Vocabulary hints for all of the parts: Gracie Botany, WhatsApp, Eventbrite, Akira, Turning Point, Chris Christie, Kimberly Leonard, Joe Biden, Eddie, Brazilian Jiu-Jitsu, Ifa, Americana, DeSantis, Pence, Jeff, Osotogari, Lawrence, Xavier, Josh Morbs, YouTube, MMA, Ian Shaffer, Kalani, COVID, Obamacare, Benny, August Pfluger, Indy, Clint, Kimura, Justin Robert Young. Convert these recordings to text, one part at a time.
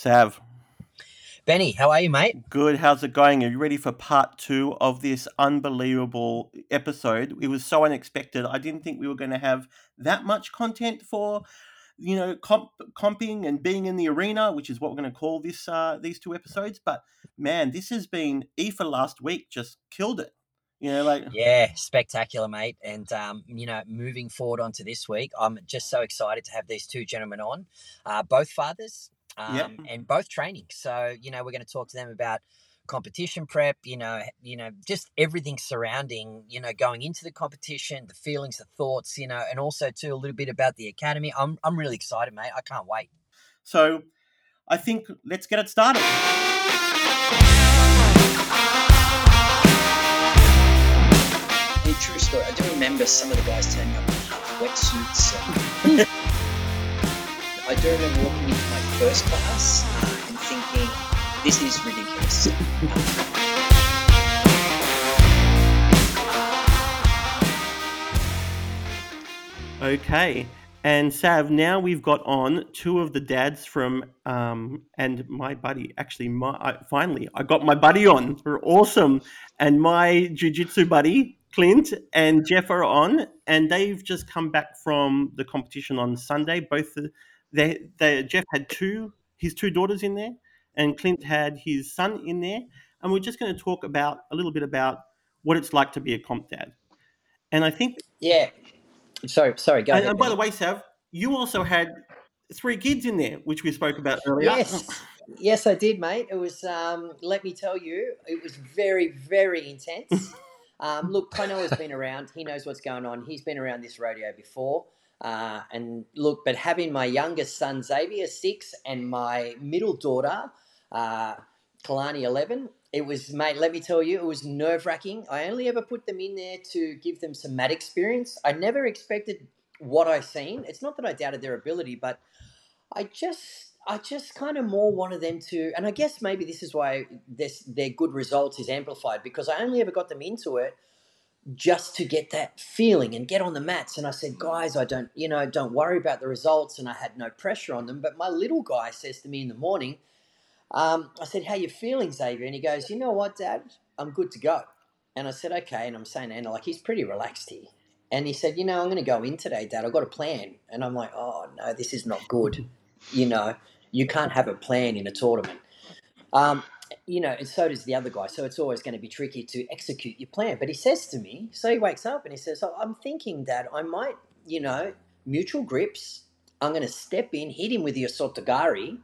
Sav. Benny, how are you, mate? Good. How's it going? Are you ready for part two of this unbelievable episode? It was so unexpected. I didn't think we were going to have that much content for, you know, comping and being in the arena, which is what we're going to call this these two episodes. But, man, this has been Ifa last week just killed it. You know, like... Yeah, spectacular, mate. And, you know, moving forward onto this week, I'm just so excited to have these two gentlemen on, both fathers. Yep. And both training. So, you know, we're going to talk to them about competition prep, you know, just everything surrounding, you know, going into the competition, the feelings, the thoughts, you know, and also too a little bit about the academy. I'm really excited, mate. I can't wait. So I think let's get it started. Hey, true story. I do remember some of the guys turning up in wetsuits. I do remember walking into my first class and thinking, this is ridiculous. Okay. And Sav, now we've got on two of the dads from, and my buddy, actually, finally, I got my buddy on. They're awesome. And my jiu-jitsu buddy, Clint and Jeff are on, and they've just come back from the competition on Sunday. Both Jeff had his two daughters in there, and Clint had his son in there. And we're just going to talk a little bit about what it's like to be a comp dad. And I think... Yeah. Sorry, go ahead. And by the way, Sav, you also had three kids in there, which we spoke about earlier. Yes, I did, mate. It was, let me tell you, it was very, very intense. Look, Kono has been around. He knows what's going on. He's been around this rodeo before. And look, but having my youngest son, Xavier, 6, and my middle daughter, Kalani, 11, it was, mate, let me tell you, it was nerve-wracking. I only ever put them in there to give them some mat experience. I never expected what I seen. It's not that I doubted their ability, but I just kind of more wanted them to, and I guess maybe this is why their good results is amplified, because I only ever got them into it just to get that feeling and get on the mats. And I said, guys, don't worry about the results. And I had no pressure on them. But my little guy says to me in the morning, I said, how you feeling, Xavier? And he goes, you know what, Dad, I'm good to go. And I said, okay. And I'm saying to Anna, like, he's pretty relaxed here. And he said, you know, I'm going to go in today, Dad. I've got a plan. And I'm like, oh no, this is not good. You know, you can't have a plan in a tournament. You know, and so does the other guy. So it's always going to be tricky to execute your plan. But he says to me, so he wakes up and he says, oh, I'm thinking, Dad, I might, you know, mutual grips. I'm going to step in, hit him with the Osotogari,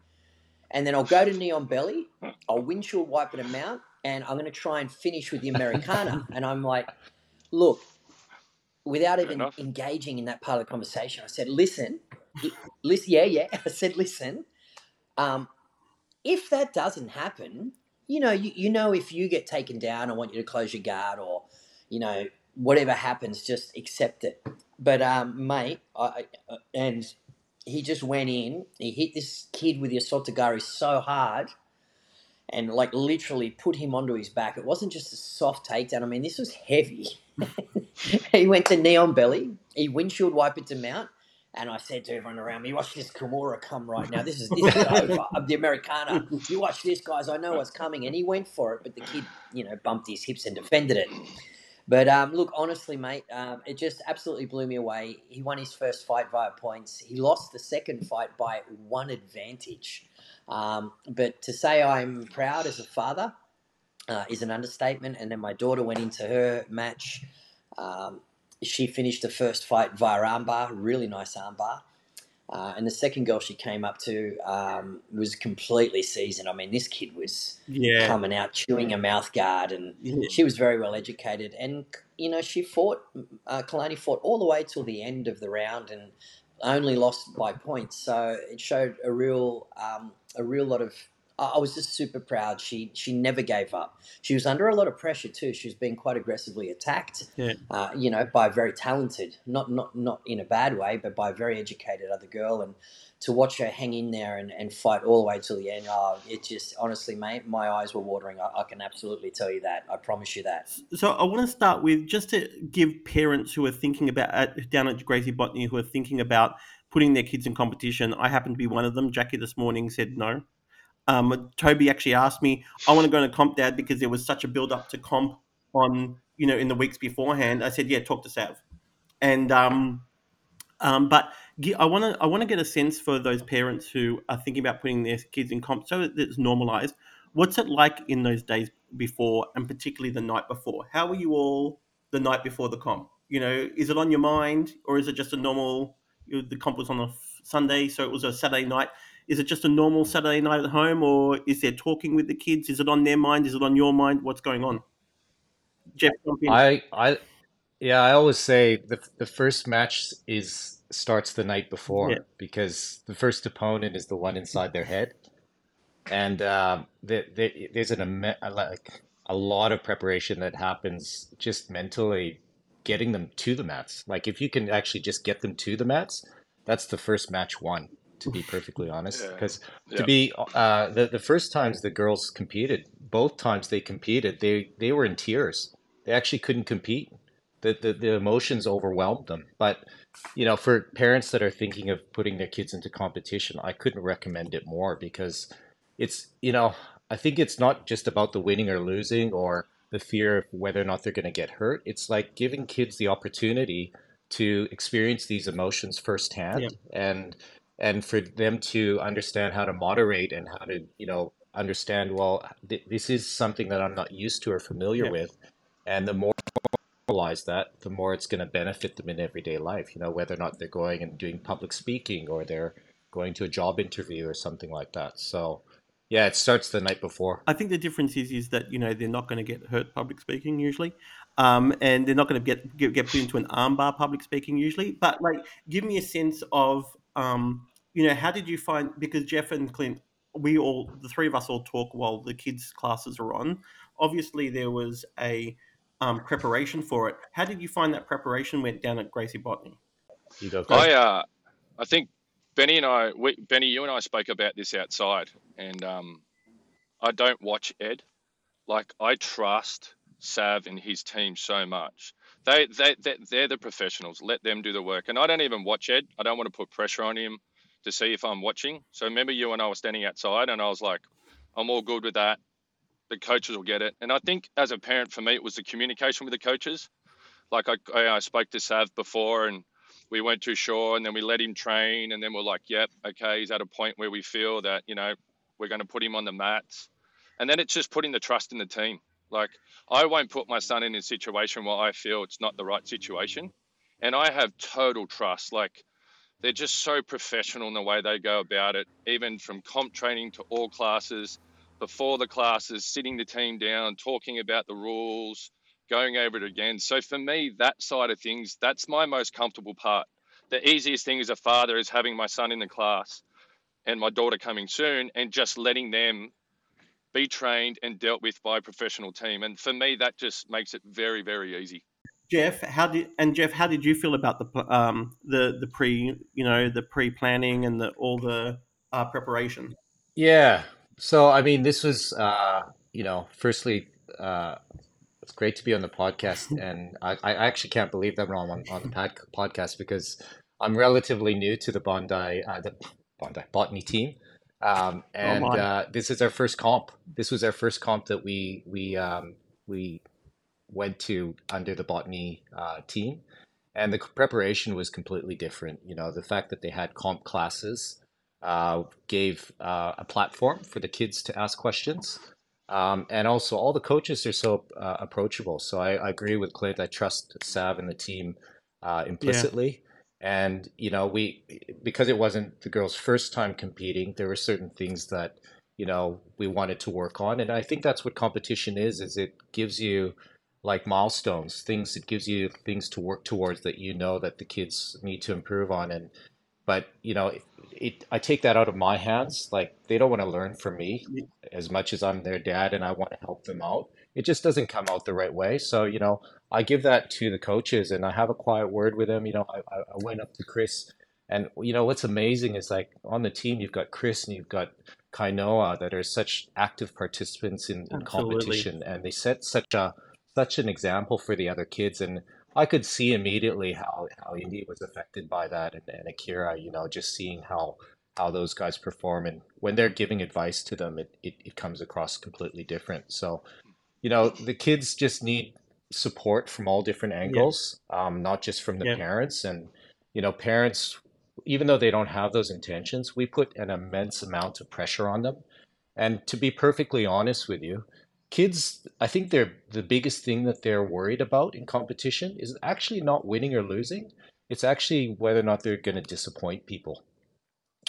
and then I'll go to knee on belly. I'll windshield wipe him out, and I'm going to try and finish with the Americana. And I'm like, look, without even engaging in that part of the conversation, I said, listen, yeah. I said, listen, if that doesn't happen, you know, you know, if you get taken down, I want you to close your guard or, you know, whatever happens, just accept it. But, mate, and he just went in. He hit this kid with the Osotogari so hard and, like, literally put him onto his back. It wasn't just a soft takedown. I mean, this was heavy. He went to knee on belly. He windshield wiped it to mount. And I said to everyone around me, watch this Kimura come right now. This is over. I'm the Americana. You watch this, guys. I know what's coming. And he went for it, but the kid, you know, bumped his hips and defended it. But, look, honestly, mate, it just absolutely blew me away. He won his first fight via points. He lost the second fight by one advantage. But to say I'm proud as a father is an understatement. And then my daughter went into her match. She finished the first fight via armbar, really nice armbar. And the second girl she came up to was completely seasoned. I mean, this kid was coming out, chewing a mouth guard, and she was very well educated. And, you know, she fought, Kalani fought all the way till the end of the round and only lost by points. So it showed a real lot of, I was just super proud. She never gave up. She was under a lot of pressure too. She was being quite aggressively attacked, you know, by a very talented, not in a bad way, but by a very educated other girl. And to watch her hang in there and fight all the way till the end, it just, honestly, mate, my eyes were watering. I can absolutely tell you that. I promise you that. So I want to start with just to give parents who are thinking about, down at Gracie Botany, who are thinking about putting their kids in competition. I happen to be one of them. Jackie this morning said no. Toby actually asked me, I want to go to comp, Dad, because there was such a build up to comp on, you know, in the weeks beforehand. I said, yeah, talk to Sav. And but I want to get a sense for those parents who are thinking about putting their kids in comp so that it's normalized. What's it like in those days before, and particularly the night before? How were you all the night before the comp? You know, is it on your mind, or is it just a normal, the comp was on a Sunday, so it was a Saturday night. Is it just a normal Saturday night at home, or is there talking with the kids? Is it on their mind? Is it on your mind? What's going on? Jeff, jump in. I always say the first match starts the night before, yeah, because the first opponent is the one inside their head, and there's a lot of preparation that happens just mentally getting them to the mats. Like if you can actually just get them to the mats, that's the first match won, to be perfectly honest, because to be the first times the girls competed, both times they competed, they were in tears. They actually couldn't compete. The emotions overwhelmed them. But you know, for parents that are thinking of putting their kids into competition, I couldn't recommend it more, because it's, you know, I think it's not just about the winning or losing or the fear of whether or not they're going to get hurt. It's like giving kids the opportunity to experience these emotions firsthand, and for them to understand how to moderate and how to, you know, understand, well, this is something that I'm not used to or familiar with. And the more realize that, the more it's going to benefit them in everyday life, you know, whether or not they're going and doing public speaking or they're going to a job interview or something like that. So, yeah, it starts the night before. I think the difference is that, you know, they're not going to get hurt public speaking usually, and they're not going to get put into an armbar public speaking usually. But, like, give me a sense of, you know, how did you find, because Jeff and Clint, the three of us all talk while the kids' classes are on. Obviously, there was a preparation for it. How did you find that preparation went down at Gracie Botany? You go, Clint. I think Benny and I, you and I spoke about this outside, and I don't watch Ed. Like, I trust Sav and his team so much. They're the professionals. Let them do the work. And I don't even watch Ed. I don't want to put pressure on him to see if I'm watching. So remember, you and I were standing outside, and I was like, I'm all good with that. The coaches will get it. And I think as a parent, for me, it was the communication with the coaches. Like I spoke to Sav before, and we weren't too sure, and then we let him train, and then we're like, yep, okay, he's at a point where we feel that, you know, we're going to put him on the mats. And then it's just putting the trust in the team. Like, I won't put my son in a situation where I feel it's not the right situation. And I have total trust. Like, they're just so professional in the way they go about it, even from comp training to all classes, before the classes, sitting the team down, talking about the rules, going over it again. So for me, that side of things, that's my most comfortable part. The easiest thing as a father is having my son in the class and my daughter coming soon, and just letting them be trained and dealt with by a professional team. And for me, that just makes it very, very easy. Jeff, how did you feel about the pre-planning and all the preparation? Yeah. So, I mean, this was, firstly, it's great to be on the podcast, and I actually can't believe that we're on the podcast, because I'm relatively new to the Bondi Botany team, and this is our first comp. This was our first comp that we went to under the Botany team, and the preparation was completely different. You know, the fact that they had comp classes gave a platform for the kids to ask questions. And also, all the coaches are so approachable. So I agree with Clint. I trust Sav and the team implicitly. Yeah. And, you know, because it wasn't the girls' first time competing, there were certain things that, you know, we wanted to work on. And I think that's what competition is it gives you, like, milestones, things to work towards that, you know, that the kids need to improve on. And, but, you know, I take that out of my hands. Like, they don't want to learn from me as much as I'm their dad and I want to help them out. It just doesn't come out the right way. So, you know, I give that to the coaches and I have a quiet word with them. You know, I went up to Chris, and, you know, what's amazing is, like, on the team, you've got Chris and you've got Kainoa that are such active participants in competition, and they set such an example for the other kids. And I could see immediately how Indy was affected by that, and Akira, you know, just seeing how how those guys perform, and when they're giving advice to them, it comes across completely different. So, you know, the kids just need support from all different angles, not just from the parents. And, you know, parents, even though they don't have those intentions, we put an immense amount of pressure on them. And to be perfectly honest with you, kids, I think the biggest thing that they're worried about in competition is actually not winning or losing. It's actually whether or not they're going to disappoint people.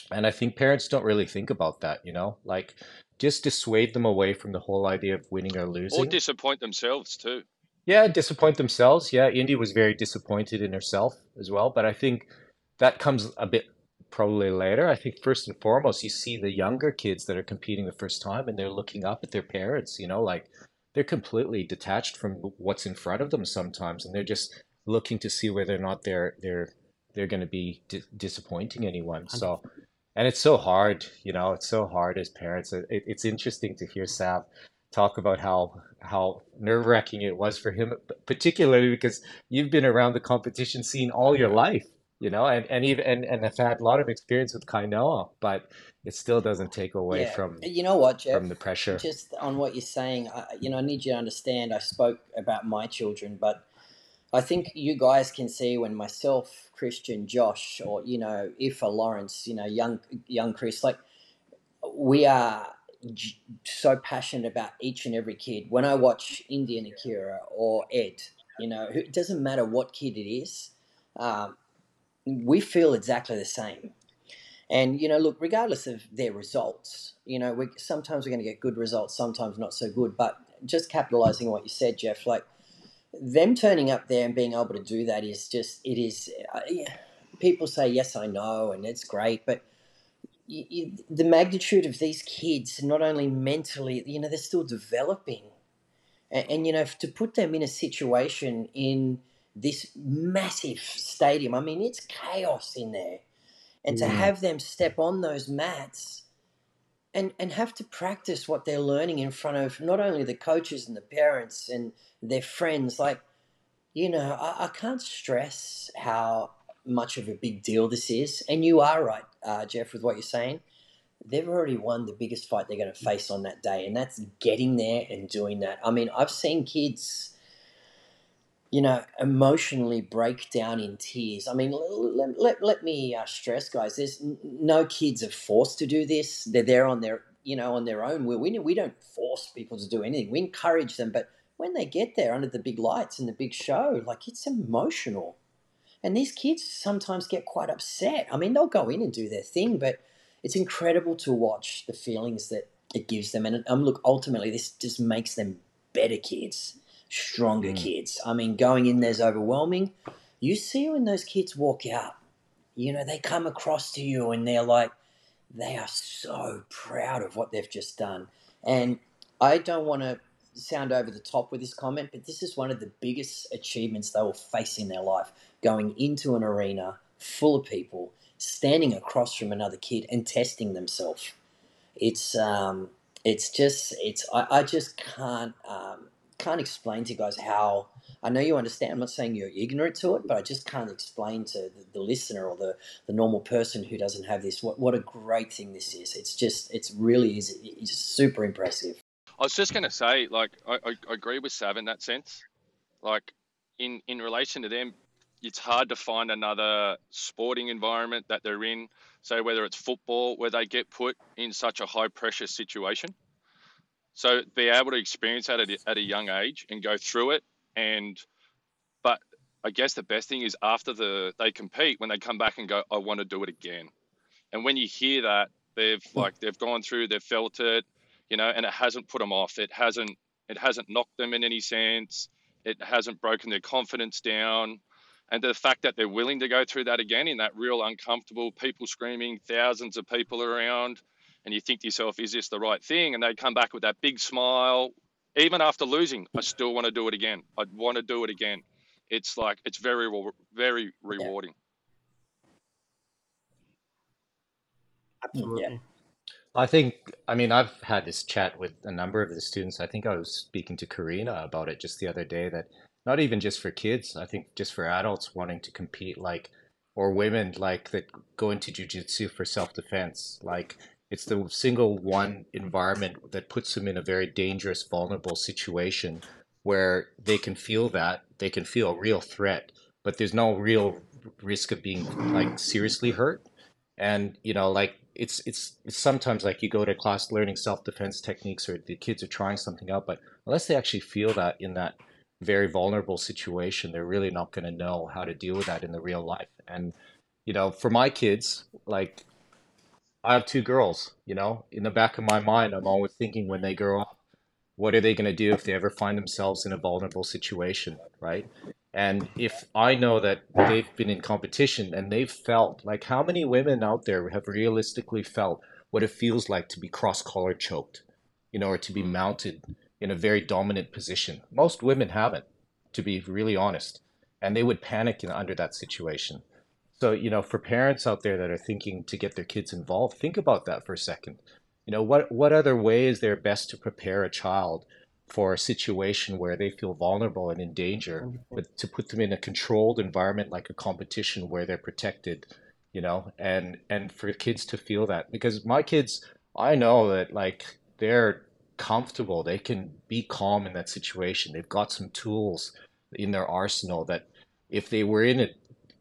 And I think parents don't really think about that, you know, like just dissuade them away from the whole idea of winning or losing. Or disappoint themselves too. Yeah, disappoint themselves. Yeah, Indy was very disappointed in herself as well. But I think that comes a bit probably later. I think first and foremost, you see the younger kids that are competing the first time and they're looking up at their parents, you know, like they're completely detached from what's in front of them sometimes. And they're just looking to see whether or not they're going to be disappointing anyone. So, and it's so hard, you know, it's so hard as parents. It's interesting to hear Sav talk about how nerve-wracking it was for him, particularly because you've been around the competition scene all your life, you know, and I've had a lot of experience with Kainoa, but it still doesn't take away from, you know what, Jeff, from the pressure. Just on what you're saying, I need you to understand, I spoke about my children, but I think you guys can see when myself, Christian, Josh, or, you know, Ifa, Lawrence, you know, young Chris, like we are so passionate about each and every kid. When I watch Indy and Akira or Ed, you know, it doesn't matter what kid it is, we feel exactly the same. And, you know, look, regardless of their results, you know, sometimes we're going to get good results, sometimes not so good. But just capitalizing on what you said, Jeff, like, them turning up there and being able to do that is just, it is, people say, yes, I know, and it's great, but the magnitude of these kids, not only mentally, you know, they're still developing. And you know, to put them in a situation in this massive stadium, I mean, it's chaos in there. And to have them step on those mats and have to practice what they're learning in front of not only the coaches and the parents and their friends, like, you know, I can't stress how much of a big deal this is. And you are right, Jeff, with what you're saying. They've already won the biggest fight they're going to face on that day, and that's getting there and doing that. I mean, I've seen kids, you know, emotionally break down in tears. I mean, let me stress, guys, there's no kids are forced to do this. They're there on their, you know, on their own. We don't force people to do anything. We encourage them. But when they get there under the big lights and the big show, like, it's emotional. And these kids sometimes get quite upset. I mean, they'll go in and do their thing, but it's incredible to watch the feelings that it gives them. And look, ultimately, this just makes them better kids, stronger kids. I mean, going in there's overwhelming. You see when those kids walk out, you know, they come across to you and they're like, they are so proud of what they've just done. And I don't want to sound over the top with this comment, but this is one of the biggest achievements they will face in their life, going into an arena full of people, standing across from another kid and testing themselves. I just can't explain to you guys how, I know you understand, I'm not saying you're ignorant to it, but I just can't explain to the listener or the normal person who doesn't have this, what a great thing this is. It's just, it's really is, it's super impressive. I was just going to say, like, I agree with Sav in that sense. Like, in relation to them, it's hard to find another sporting environment that they're in, so whether it's football, where they get put in such a high-pressure situation. So be able to experience that at a young age and go through it. But I guess the best thing is after they compete, when they come back and go, I want to do it again. And when you hear that, they've gone through, they've felt it, you know, and it hasn't put them off. It hasn't knocked them in any sense. It hasn't broken their confidence down. And the fact that they're willing to go through that again in that real uncomfortable, people screaming, thousands of people around, and you think to yourself, is this the right thing? And they come back with that big smile. Even after losing, I still want to do it again. I'd want to do it again. It's like, it's very, very rewarding. Absolutely. Yeah. I think, I mean, I've had this chat with a number of the students. I think I was speaking to Karina about it just the other day, that not even just for kids, I think just for adults wanting to compete, like or women like that go into jiu-jitsu for self-defense. Like, it's the single one environment that puts them in a very dangerous, vulnerable situation where they can feel that, they can feel a real threat, but there's no real risk of being like seriously hurt. And, you know, like it's sometimes like you go to class learning self-defense techniques or the kids are trying something out, but unless they actually feel that in that very vulnerable situation, they're really not going to know how to deal with that in the real life. And, you know, for my kids, like I have two girls, you know, in the back of my mind, I'm always thinking when they grow up, what are they going to do if they ever find themselves in a vulnerable situation, right? And if I know that they've been in competition and they've felt, like how many women out there have realistically felt what it feels like to be cross-collar choked, you know, or to be mounted in a very dominant position? Most women haven't, to be really honest, and they would panic under that situation. So, you know, for parents out there that are thinking to get their kids involved, think about that for a second. You know, what other way is there best to prepare a child for a situation where they feel vulnerable and in danger, but to put them in a controlled environment like a competition where they're protected, you know, and for kids to feel that. Because my kids, I know that like they're comfortable, they can be calm in that situation. They've got some tools in their arsenal that if they were in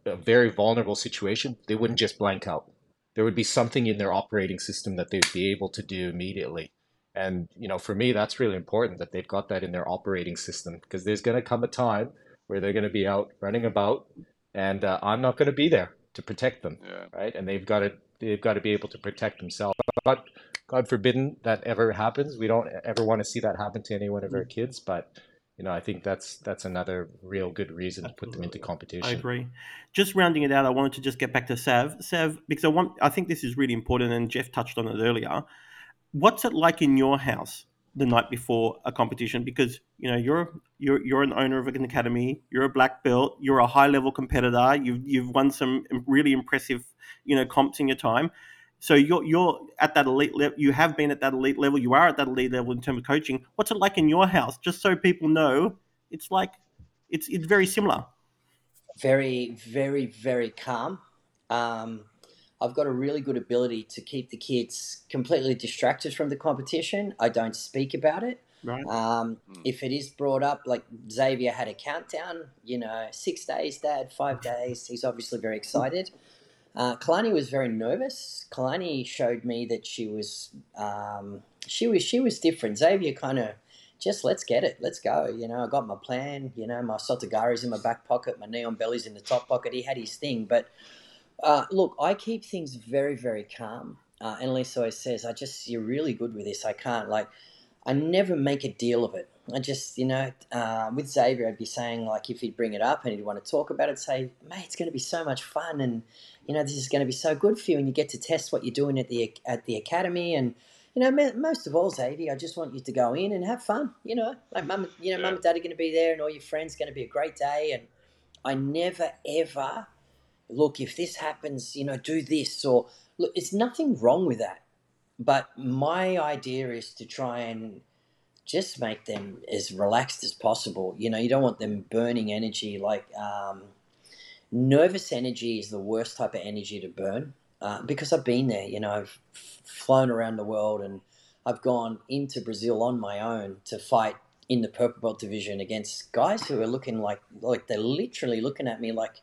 a very vulnerable situation, they wouldn't just blank out. There would be something in their operating system that they'd be able to do immediately. And, you know, for me, that's really important that they've got that in their operating system, because there's going to come a time where they're going to be out running about and I'm not going to be there to protect them. Yeah. Right. And they've got to be able to protect themselves. But God forbidden that ever happens. We don't ever want to see that happen to any one of our kids. But, you know, I think that's another real good reason to put them into competition. I agree. Just rounding it out, I wanted to just get back to Sav. Sav, because I think this is really important, and Jeff touched on it earlier. What's it like in your house the night before a competition? Because, you know, you're an owner of an academy, you're a black belt, you're a high level competitor, you've won some really impressive, you know, comps in your time. So you're at that elite level, you have been at that elite level, you are at that elite level in terms of coaching. What's it like in your house? Just so people know, it's like it's very similar. Very, very, very calm. I've got a really good ability to keep the kids completely distracted from the competition. I don't speak about it. Right. If it is brought up, like Xavier had a countdown, you know, 6 days, Dad, 5 days. He's obviously very excited. Kalani was very nervous. Kalani showed me that she was different. Xavier kind of just, let's get it, let's go. You know, I got my plan. You know, my Osotogari's in my back pocket, my neon belly's in the top pocket. He had his thing, but. Look, I keep things very, very calm. Annalise always says, you're really good with this. I never make a deal of it. I just, you know, with Xavier, I'd be saying, like, if he'd bring it up and he'd want to talk about it, say, mate, it's going to be so much fun. And, you know, this is going to be so good for you. And you get to test what you're doing at the academy. And, you know, most of all, Xavier, I just want you to go in and have fun. You know, like mum, you know, yeah. Mum and dad are going to be there and all your friends, going to be a great day. And I never, ever... look, if this happens, you know, do this, or look, it's nothing wrong with that. But my idea is to try and just make them as relaxed as possible. You know, you don't want them burning energy. Like nervous energy is the worst type of energy to burn because I've been there. You know, I've flown around the world and I've gone into Brazil on my own to fight in the purple belt division against guys who are looking like they're literally looking at me like,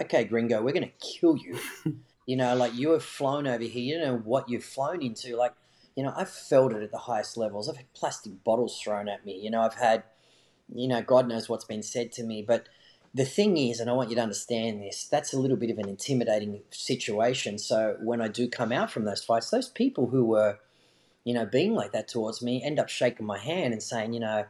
okay, gringo, we're going to kill you. You know, like you have flown over here. You don't know what you've flown into. Like, you know, I've felt it at the highest levels. I've had plastic bottles thrown at me. You know, I've had, you know, God knows what's been said to me. But the thing is, and I want you to understand this, that's a little bit of an intimidating situation. So when I do come out from those fights, those people who were, you know, being like that towards me end up shaking my hand and saying, you know,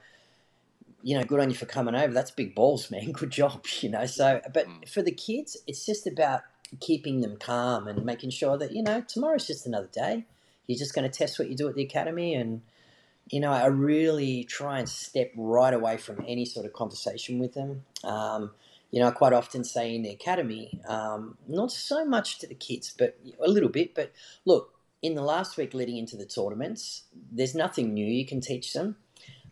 good on you for coming over. That's big balls, man. Good job, you know. So, but for the kids, it's just about keeping them calm and making sure that, you know, tomorrow's just another day. You're just going to test what you do at the academy. And, you know, I really try and step right away from any sort of conversation with them. You know, I quite often say in the academy, not so much to the kids, but a little bit. But look, in the last week leading into the tournaments, there's nothing new you can teach them.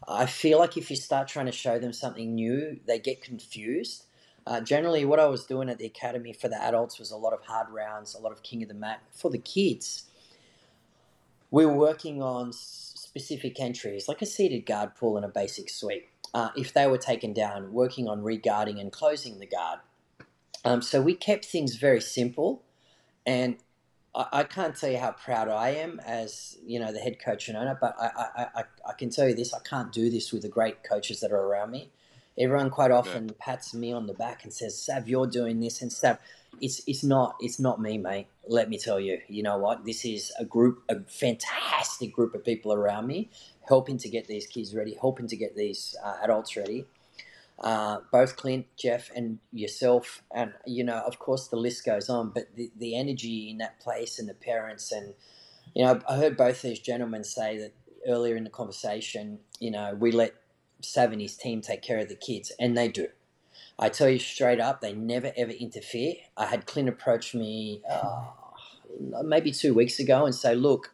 I feel like if you start trying to show them something new, they get confused. Generally, what I was doing at the academy for the adults was a lot of hard rounds, a lot of king of the mat. For the kids, we were working on specific entries, like a seated guard pull and a basic sweep. If they were taken down, working on reguarding and closing the guard. So we kept things very simple, and I can't tell you how proud I am as, you know, the head coach and owner, but I can tell you this, I can't do this with the great coaches that are around me. Everyone quite often pats me on the back and says, "Sav, you're doing this," and Sav, it's not me, mate. Let me tell you, you know what? This is a fantastic group of people around me helping to get these kids ready, helping to get these adults ready. Both Clint, Jeff, and yourself, and, you know, of course the list goes on, but the energy in that place and the parents, and, you know, I heard both these gentlemen say that earlier in the conversation, you know, we let Sav and his team take care of the kids, and they do. I tell you straight up, they never ever interfere. I had Clint approach me maybe 2 weeks ago and say, "Look,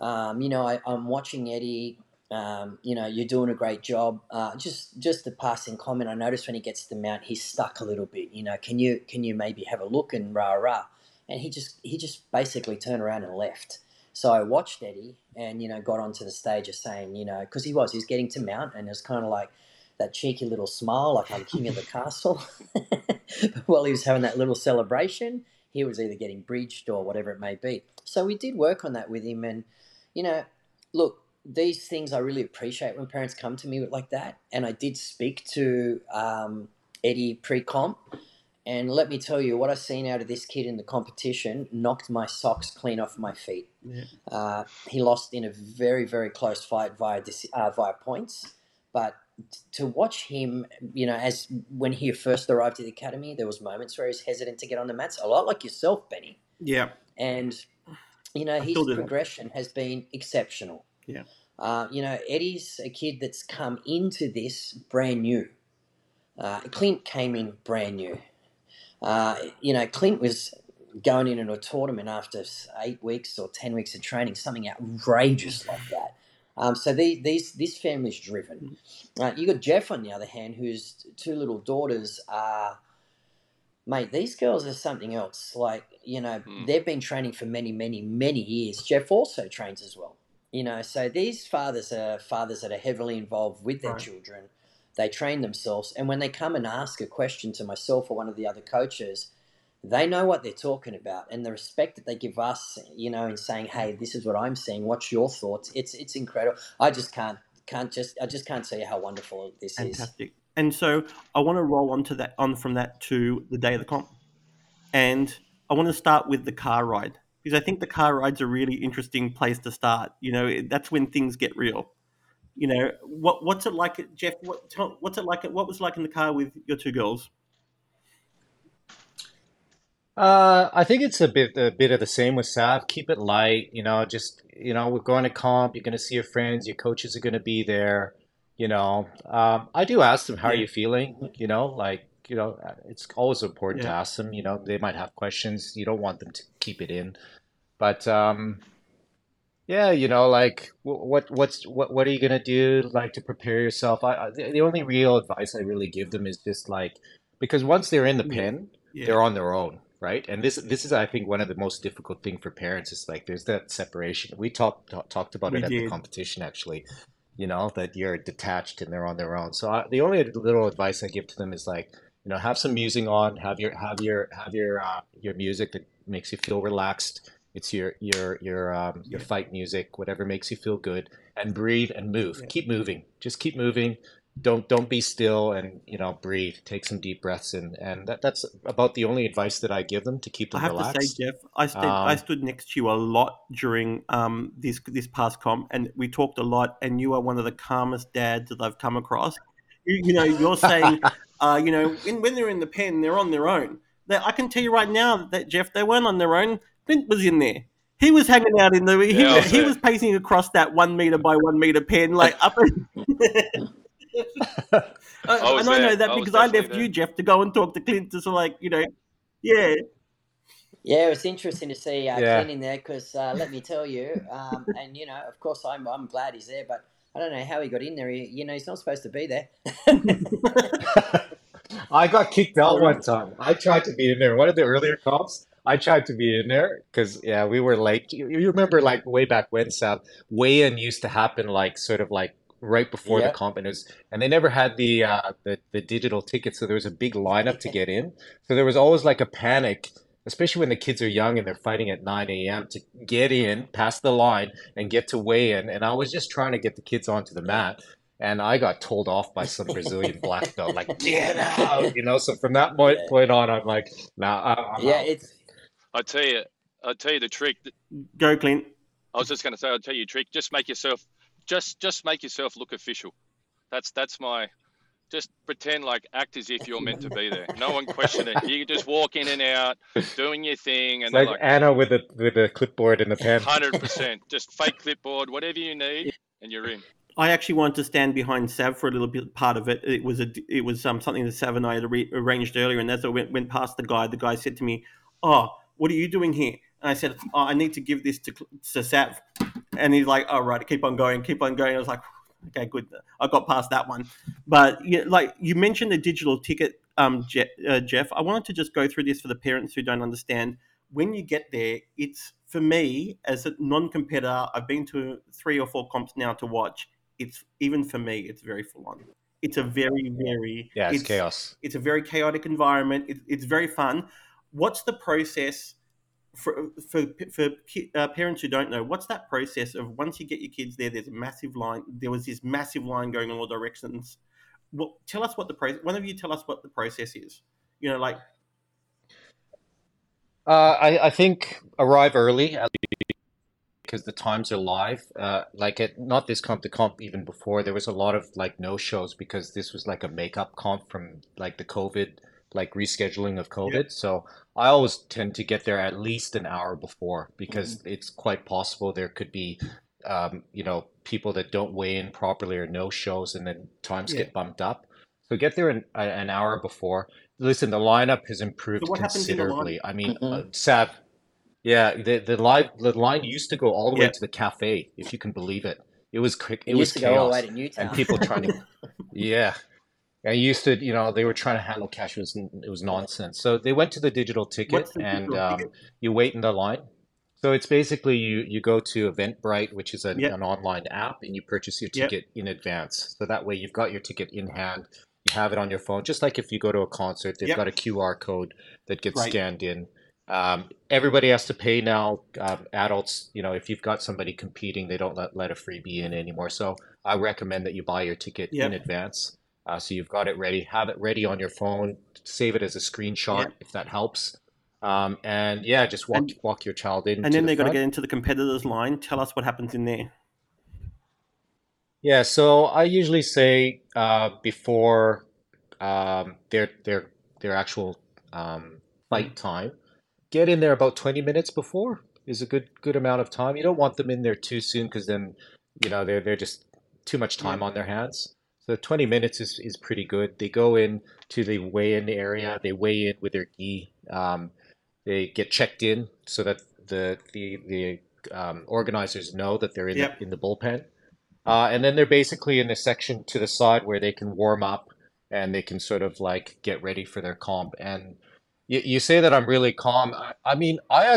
you know, I'm watching Eddie. You know, you're doing a great job. Just the passing comment, I noticed when he gets to the mount, he's stuck a little bit. You know, can you maybe have a look?" and rah. And he just basically turned around and left. So I watched Eddie and, you know, got onto the stage of saying, you know, because he's getting to mount, and it's kind of like that cheeky little smile, like I'm king of the castle. But while he was having that little celebration, he was either getting bridged or whatever it may be. So we did work on that with him, and, you know, look, these things I really appreciate when parents come to me like that. And I did speak to Eddie pre-comp, and let me tell you, what I've seen out of this kid in the competition knocked my socks clean off my feet. Yeah. He lost in a very, very close fight via points. But to watch him, you know, as when he first arrived at the academy, there was moments where he was hesitant to get on the mats, a lot like yourself, Benny. Yeah. And, you know, his progression has been exceptional. Yeah. You know, Eddie's a kid that's come into this brand new. Clint came in brand new. You know, Clint was going into a tournament after 8 weeks or 10 weeks of training, something outrageous like that. So this family's driven. You got Jeff on the other hand, whose two little daughters are, mate, these girls are something else. Like, you know, they've been training for many, many, many years. Jeff also trains as well. You know, so these fathers are fathers that are heavily involved with their children. They train themselves. And when they come and ask a question to myself or one of the other coaches, they know what they're talking about. And the respect that they give us, you know, in saying, "Hey, this is what I'm seeing. What's your thoughts?" It's incredible. I just can't tell you how wonderful this is. Fantastic. And so I want to roll on from that to the day of the comp. And I want to start with the car ride, because I think the car ride's a really interesting place to start. You know, that's when things get real. You know, what's it like, Jeff? What was it like in the car with your two girls? I think it's a bit of the same with Sav. Keep it light. You know, just, you know, we're going to comp. You're going to see your friends. Your coaches are going to be there. You know, I do ask them, "How are you feeling?" You know, like, you know, it's always important to ask them. You know, they might have questions. You don't want them to keep it in. But, yeah, you know, like, what are you going to do, like, to prepare yourself? The only real advice I really give them is just, like, because once they're in the pen, they're on their own, right? And this is, I think, one of the most difficult thing for parents is, like, there's that separation. We talked about it at the competition, actually, you know, that you're detached and they're on their own. So the only little advice I give to them is, like, you know, have some music on, have your music that makes you feel relaxed. It's your fight music, whatever makes you feel good, and breathe and move. Yeah. Keep moving. Just keep moving. Don't be still, and, you know, breathe. Take some deep breaths, and that's about the only advice that I give them to keep them relaxed. I have to say, Jeff, I stood next to you a lot during this past comp, and we talked a lot. And you are one of the calmest dads that I've come across. You know, you're saying, you know, when they're in the pen, they're on their own. I can tell you right now that, Jeff, they weren't on their own. Clint was in there. He was hanging out in the. He was pacing across that 1 meter by 1 meter pen, like up. I know that because I left you, Jeff, to go and talk to Clint, just like, you know, Yeah, it was interesting to see Clint in there because let me tell you, and, you know, of course I'm glad he's there, but I don't know how he got in there. He's not supposed to be there. I got kicked out one time. I tried to be in there. One of the earlier comps, I tried to be in there because, yeah, we were late. You remember, like, way back when, Sav, weigh-in used to happen, like, sort of, like, right before the comp, and they never had the digital tickets, so there was a big lineup to get in. So there was always, like, a panic, especially when the kids are young and they're fighting at 9 a.m. to get in, pass the line, and get to weigh-in. And I was just trying to get the kids onto the mat. And I got told off by some Brazilian black belt, like, get out, you know? So from that point on, I'm like, nah, I'm out. It's... I'll tell you the trick. Go, Clint. I was just going to say, I'll tell you the trick. Just make yourself, just make yourself look official. That's my, just pretend, like, act as if you're meant to be there. No one question it. You just walk in and out, doing your thing. And like Anna with a clipboard in the pen. 100%. Just fake clipboard, whatever you need, and you're in. I actually wanted to stand behind Sav for a little bit. Part of it, it was something that Sav and I had arranged earlier, and as I went past the guy, said to me, "Oh, what are you doing here?" And I said, "Oh, I need to give this to Sav," and he's like, "Oh, right, keep on going." I was like, "Okay, good, I got past that one." But yeah, like you mentioned the digital ticket, Jeff, I wanted to just go through this for the parents who don't understand. When you get there, it's for me as a non-competitor. I've been to 3 or 4 comps now to watch. It's even for me, it's very full on. It's a very, very it's chaos. It's a very chaotic environment. It's very fun. What's the process for parents who don't know? What's that process of once you get your kids there? There's a massive line. There was this massive line going in all directions. Well, tell us what the process. One of you tell us what the process is. You know, like I think arrive early. Because the times are live, like at not this comp, the comp even before, there was a lot of like no shows because this was like a makeup comp from like the COVID, like rescheduling of COVID. Yep. So I always tend to get there at least an hour before because it's quite possible there could be, you know, people that don't weigh in properly or no shows and then times get bumped up. So get there an hour before. Listen, the lineup has improved considerably. I mean, Sav. Yeah, the line used to go all the way to the cafe, if you can believe it. It was quick. It was chaos. Go all the way to Newtown. And people trying to, I used to, you know, they were trying to handle cash. It was nonsense. So they went to the digital ticket and you wait in the line. So it's basically you go to Eventbrite, which is an online app, and you purchase your ticket in advance. So that way you've got your ticket in hand. You have it on your phone. Just like if you go to a concert, they've got a QR code that gets scanned in. Everybody has to pay now. Adults, you know, if you've got somebody competing, they don't let a freebie in anymore. So I recommend that you buy your ticket in advance. So you've got it ready, have it ready on your phone, save it as a screenshot if that helps. And just walk your child in. And then they've got to get into the competitor's line. Tell us what happens in there. Yeah. So I usually say, before, their actual, fight time. Get in there about 20 minutes before is a good amount of time. You don't want them in there too soon because then, you know, they're just too much time on their hands. So 20 minutes is pretty good. They go in to the weigh-in area. They weigh in with their gi. They get checked in so that the organizers know that they're in the bullpen. And then they're basically in the section to the side where they can warm up and they can sort of like get ready for their comp. And you say that I'm really calm. I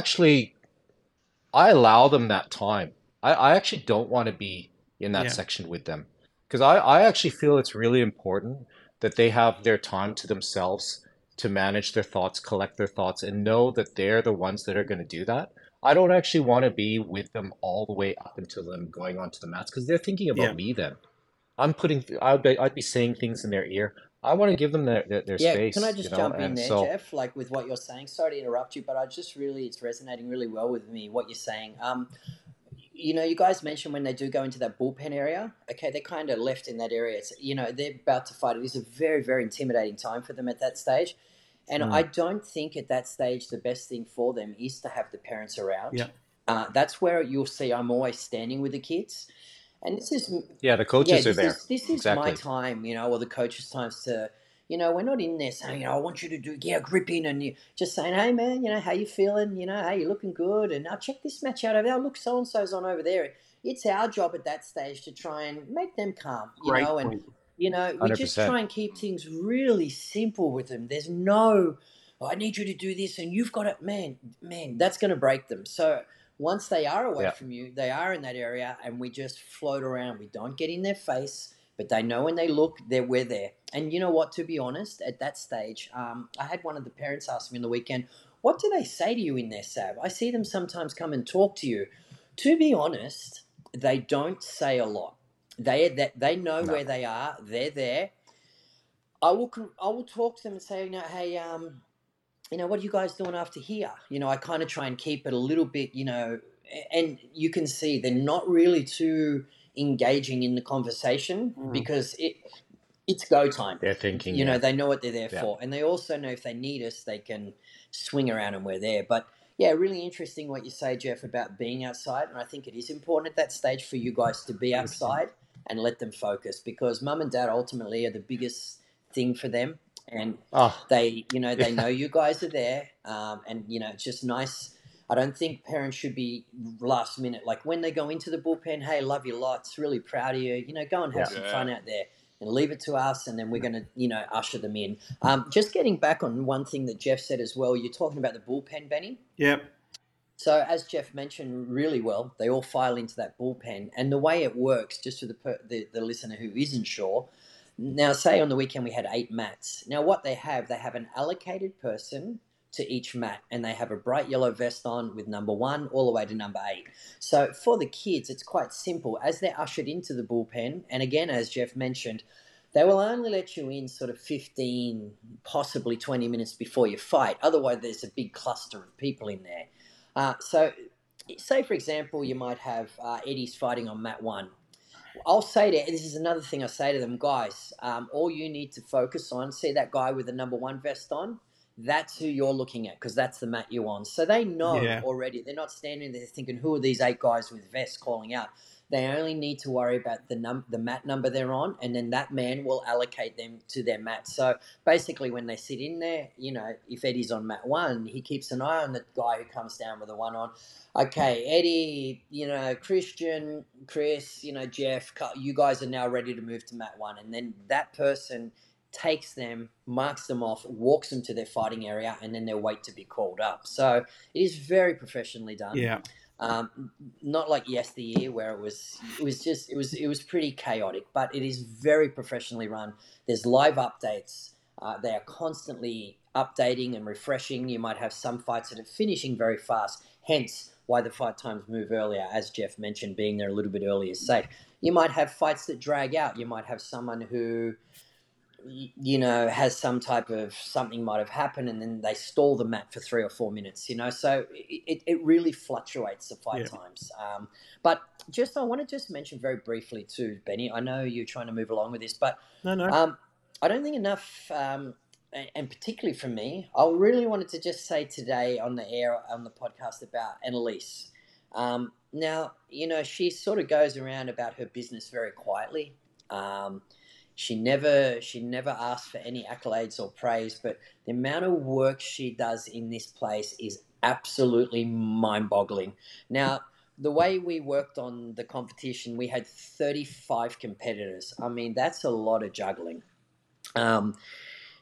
allow them that time. I actually don't want to be in that section with them because I actually feel it's really important that they have their time to themselves to manage their thoughts, collect their thoughts, and know that they're the ones that are going to do that. I don't actually want to be with them all the way up until them going onto the mats because they're thinking about me then. I'd be saying things in their ear. I want to give them their space. Can I just jump in there, Jeff, like with what you're saying? Sorry to interrupt you, but it's resonating really well with me, what you're saying. You know, you guys mentioned when they do go into that bullpen area, okay, they're kind of left in that area. It's, you know, they're about to fight. It is a very, very intimidating time for them at that stage. And I don't think at that stage the best thing for them is to have the parents around. Yeah. That's where you'll see I'm always standing with the kids. And this is the coaches are there. This is my time, you know, or the coaches' times to, you know, we're not in there saying, you know, I want you to do gripping and you just saying, hey man, you know, how you feeling? You know, hey, you looking good? And I'll check this match out over there. Look, so and so's on over there. It's our job at that stage to try and make them calm, you know, and You know, we 100%. Just try and keep things really simple with them. There's no, oh, I need you to do this and you've got it. Man, that's going to break them. So once they are away yeah. from you, they are in that area and we just float around. We don't get in their face, but they know when they look, we're there. And you know what, to be honest, at that stage, I had one of the parents ask me on the weekend, what do they say to you in there, Sav? I see them sometimes come and talk to you. To be honest, they don't say a lot. They know no. where they are. They're there. I will talk to them and say, you know, hey, you know, what are you guys doing after here? You know, I kind of try and keep it a little bit, you know, and you can see they're not really too engaging in the conversation because it's go time. They're thinking, you know, they know what they're there for, and they also know if they need us, they can swing around and we're there. But yeah, really interesting what you say, Jeff, about being outside, and I think it is important at that stage for you guys to be outside and let them focus, because mum and dad ultimately are the biggest thing for them, and they know you guys are there, and you know, it's just nice. I don't think parents should be last minute, like when they go into the bullpen, hey, love you lots, really proud of you, you know, go and have some fun out there. And leave it to us, and then we're going to, you know, usher them in. Just getting back on one thing that Jeff said as well, you're talking about the bullpen, Benny? Yep. So as Jeff mentioned really well, they all file into that bullpen. And the way it works, just for the listener who isn't sure, now say on the weekend we had 8 mats. Now what they have an allocated person to each mat, and they have a bright yellow vest on with number 1 all the way to number 8. So for the kids, it's quite simple. As they're ushered into the bullpen, and again, as Jeff mentioned, they will only let you in sort of 15, possibly 20 minutes before you fight. Otherwise, there's a big cluster of people in there. So say, for example, you might have Eddie's fighting on mat 1. I'll say to, and this is another thing I say to them, guys, all you need to focus on, see that guy with the number 1 vest on? That's who you're looking at, because that's the mat you're on. So they know already. They're not standing there thinking, who are these 8 guys with vests calling out? They only need to worry about the mat number they're on, and then that man will allocate them to their mat. So basically when they sit in there, you know, if Eddie's on mat 1, he keeps an eye on the guy who comes down with the 1 on. Okay, Eddie, you know, Christian, Chris, you know, Jeff, you guys are now ready to move to mat 1. And then that person takes them, marks them off, walks them to their fighting area, and then they'll wait to be called up. So it is very professionally done. Yeah. Not like yesteryear where it was pretty chaotic, but it is very professionally run. There's live updates. They are constantly updating and refreshing. You might have some fights that are finishing very fast, hence why the fight times move earlier, as Jeff mentioned, being there a little bit earlier is safe. You might have fights that drag out. You might have someone who, you know, has some type of something might have happened and then they stall the mat for 3 or 4 minutes, you know, so it really fluctuates the fight times. But just, I want to just mention very briefly too, Benny, I know you're trying to move along with this, but I don't think enough, and particularly for me, I really wanted to just say today on the air, on the podcast about Annalise. Now, you know, she sort of goes around about her business very quietly. She never asks for any accolades or praise, but the amount of work she does in this place is absolutely mind-boggling. Now, the way we worked on the competition, we had 35 competitors. I mean, that's a lot of juggling.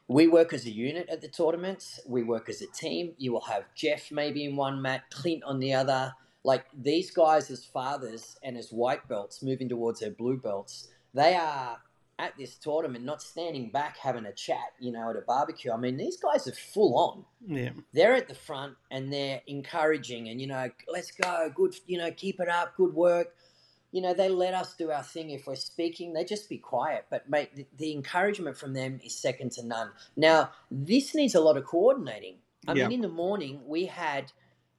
We work as a unit at the tournaments. We work as a team. You will have Jeff maybe in one mat, Clint on the other. Like these guys as fathers and as white belts moving towards their blue belts, they are at this tournament, not standing back having a chat, you know, at a barbecue. I mean, these guys are full on. Yeah, they're at the front and they're encouraging and, you know, let's go, good, you know, keep it up, good work. You know, they let us do our thing. If we're speaking, they just be quiet. But, mate, the encouragement from them is second to none. Now, this needs a lot of coordinating. I mean, in the morning we had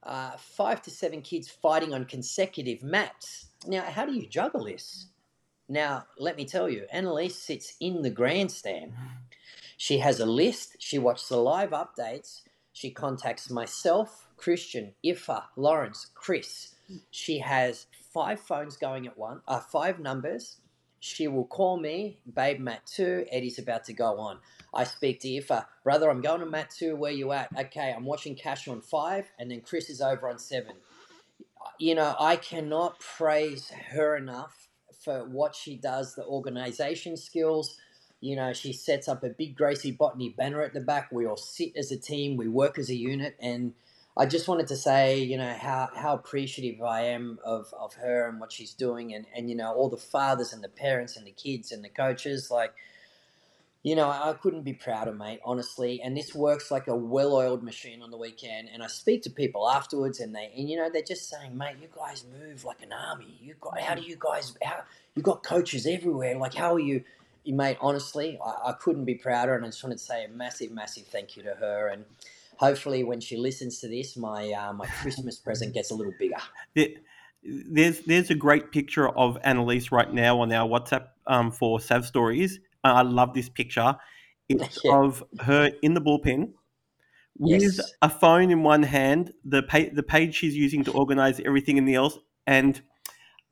5 to 7 kids fighting on consecutive mats. Now, how do you juggle this? Now, let me tell you, Annalise sits in the grandstand. She has a list. She watches the live updates. She contacts myself, Christian, Ifa, Lawrence, Chris. She has 5 phones going at once, 5 numbers. She will call me, babe, Matt 2, Eddie's about to go on. I speak to Ifa, brother, I'm going to Matt 2, where you at? Okay, I'm watching Cash on 5, and then Chris is over on 7. You know, I cannot praise her enough for what she does, the organization skills, You know, she sets up a big Gracie Botany banner at the back. We all sit as a team. We work as a unit. And I just wanted to say, you know, how appreciative I am of her and what she's doing and, you know, all the fathers and the parents and the kids and the coaches. Like, you know, I couldn't be prouder, mate, honestly. And this works like a well-oiled machine on the weekend. And I speak to people afterwards and you know, they're just saying, mate, you guys move like an army. You got coaches everywhere. Like, how are you? Mate, honestly, I couldn't be prouder, and I just wanted to say a massive, massive thank you to her. And hopefully, when she listens to this, my Christmas present gets a little bigger. There's a great picture of Annalise right now on our WhatsApp for Sav Stories. I love this picture. It's of her in the bullpen with a phone in one hand, the page she's using to organise everything in the else, and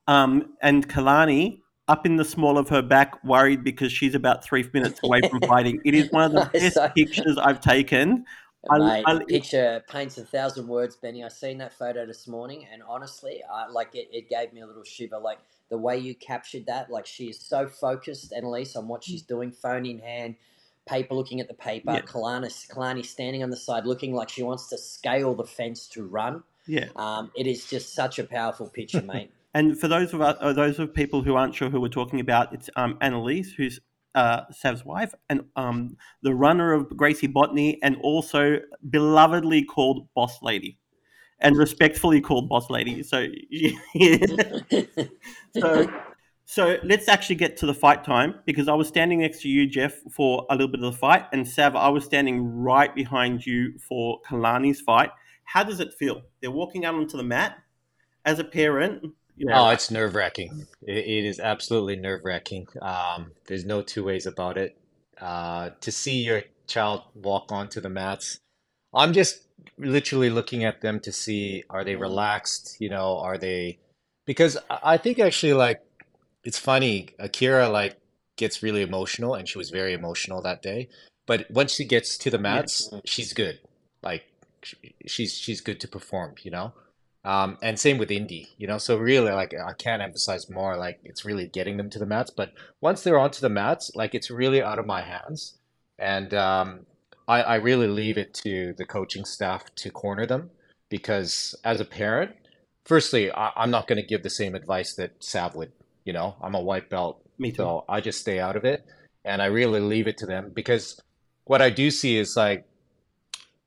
Kalani up in the small of her back, worried because she's about 3 minutes away from fighting. It is one of the best pictures I've taken. Mate, the picture paints 1,000 words, Benny. I seen that photo this morning, and honestly, it gave me a little shiver. Like the way you captured that, like she is so focused, Annalise, on what she's doing, phone in hand, paper, looking at the paper. Yeah. Kalani standing on the side, looking like she wants to scale the fence to run. Yeah, it is just such a powerful picture, mate. And for those of people who aren't sure who we're talking about, it's Annalise, who's Sav's wife, and the runner of Gracie Botany, and also belovedly called Boss Lady, and respectfully called Boss Lady. So let's actually get to the fight time, because I was standing next to you, Jeff, for a little bit of the fight, and Sav, I was standing right behind you for Kalani's fight. How does it feel? They're walking out onto the mat as a parent. Yeah. Oh, it's nerve-wracking. It is absolutely nerve-wracking. There's no two ways about it. To see your child walk onto the mats, I'm just literally looking at them to see, are they relaxed? You know, are they... Because I think actually, like, it's funny. Akira, like, gets really emotional, and she was very emotional that day. But once she gets to the mats, she's good. Like, she's good to perform, you know? And same with Indy, you know, so really, like, I can't emphasize more, like, it's really getting them to the mats. But once they're onto the mats, like, it's really out of my hands. And I really leave it to the coaching staff to corner them, because as a parent, firstly, I'm not going to give the same advice that Sav would, you know, I'm a white belt. Me too. So I just stay out of it, and I really leave it to them, because what I do see is, like,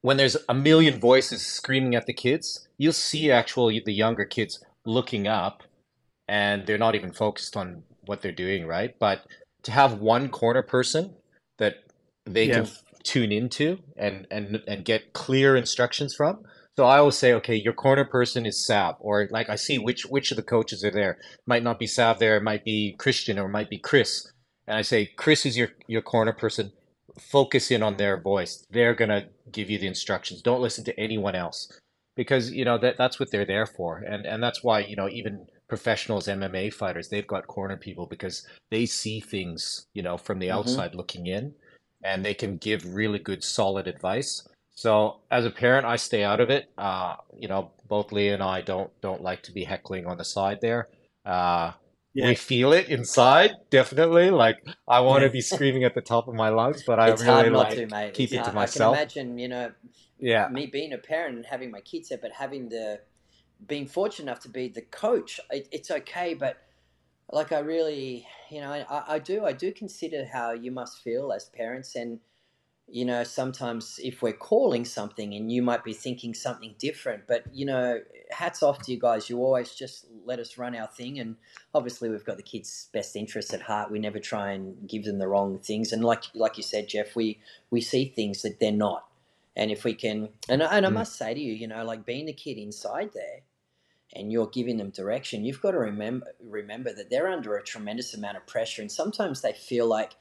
when there's a million voices screaming at the kids, you'll see actually the younger kids looking up, and they're not even focused on what they're doing, right? But to have one corner person that they can tune into and get clear instructions from. So I always say, okay, your corner person is Sav, or like I see which of the coaches are there. It might not be Sav there, it might be Christian, or it might be Chris. And I say, Chris is your corner person. Focus in on their voice. They're going to give you the instructions. Don't listen to anyone else, because, you know, that's what they're there for. And that's why, you know, even professionals, MMA fighters, they've got corner people, because they see things, you know, from the outside looking in, and they can give really good, solid advice. So as a parent, I stay out of it. You know, both Leah and I don't like to be heckling on the side there. We feel it inside, definitely. Like, I want to be screaming at the top of my lungs, but I really like to keep it to myself. I can imagine, you know, me being a parent and having my kids there, but being fortunate enough to be the coach, it's okay. But like, I really, you know, I do consider how you must feel as parents, and, you know, sometimes if we're calling something and you might be thinking something different, but, you know, hats off to you guys. You always just let us run our thing. And obviously we've got the kids' best interests at heart. We never try and give them the wrong things. And like you said, Jeff, we see things that they're not. And if we can, and I must say to you, you know, like, being a kid inside there and you're giving them direction, you've got to remember that they're under a tremendous amount of pressure. And sometimes they feel like,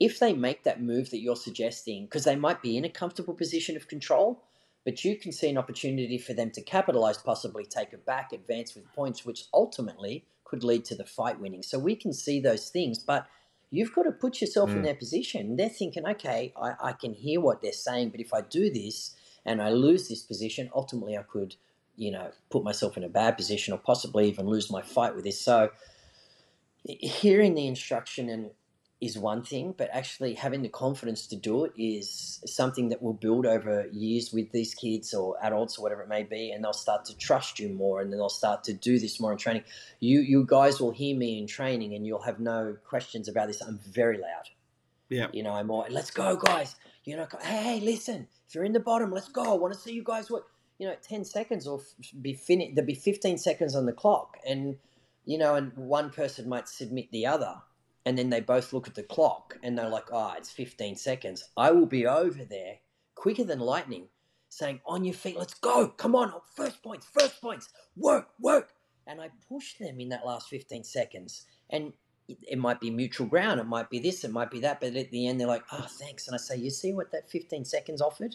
if they make that move that you're suggesting, because they might be in a comfortable position of control, but you can see an opportunity for them to capitalize, possibly take it back, advance with points, which ultimately could lead to the fight winning. So we can see those things, but you've got to put yourself in their position. They're thinking, okay, I can hear what they're saying, but if I do this and I lose this position, ultimately I could, you know, put myself in a bad position or possibly even lose my fight with this. So hearing the instruction and is one thing, but actually having the confidence to do it is something that will build over years with these kids or adults or whatever it may be, and they'll start to trust you more, and then they'll start to do this more in training. You guys will hear me in training and you'll have no questions about this. I'm very loud. Yeah. You know, I'm all, let's go, guys. You know, hey, listen, if you're in the bottom, let's go. I want to see you guys work. You know, 10 seconds or be finished, there'll be 15 seconds on the clock, and, you know, and one person might submit the other. And then they both look at the clock and they're like, oh, it's 15 seconds. I will be over there quicker than lightning saying, on your feet, let's go. Come on, first points, work. And I push them in that last 15 seconds. And it might be mutual ground. It might be this, it might be that. But at the end, they're like, oh, thanks. And I say, you see what that 15 seconds offered?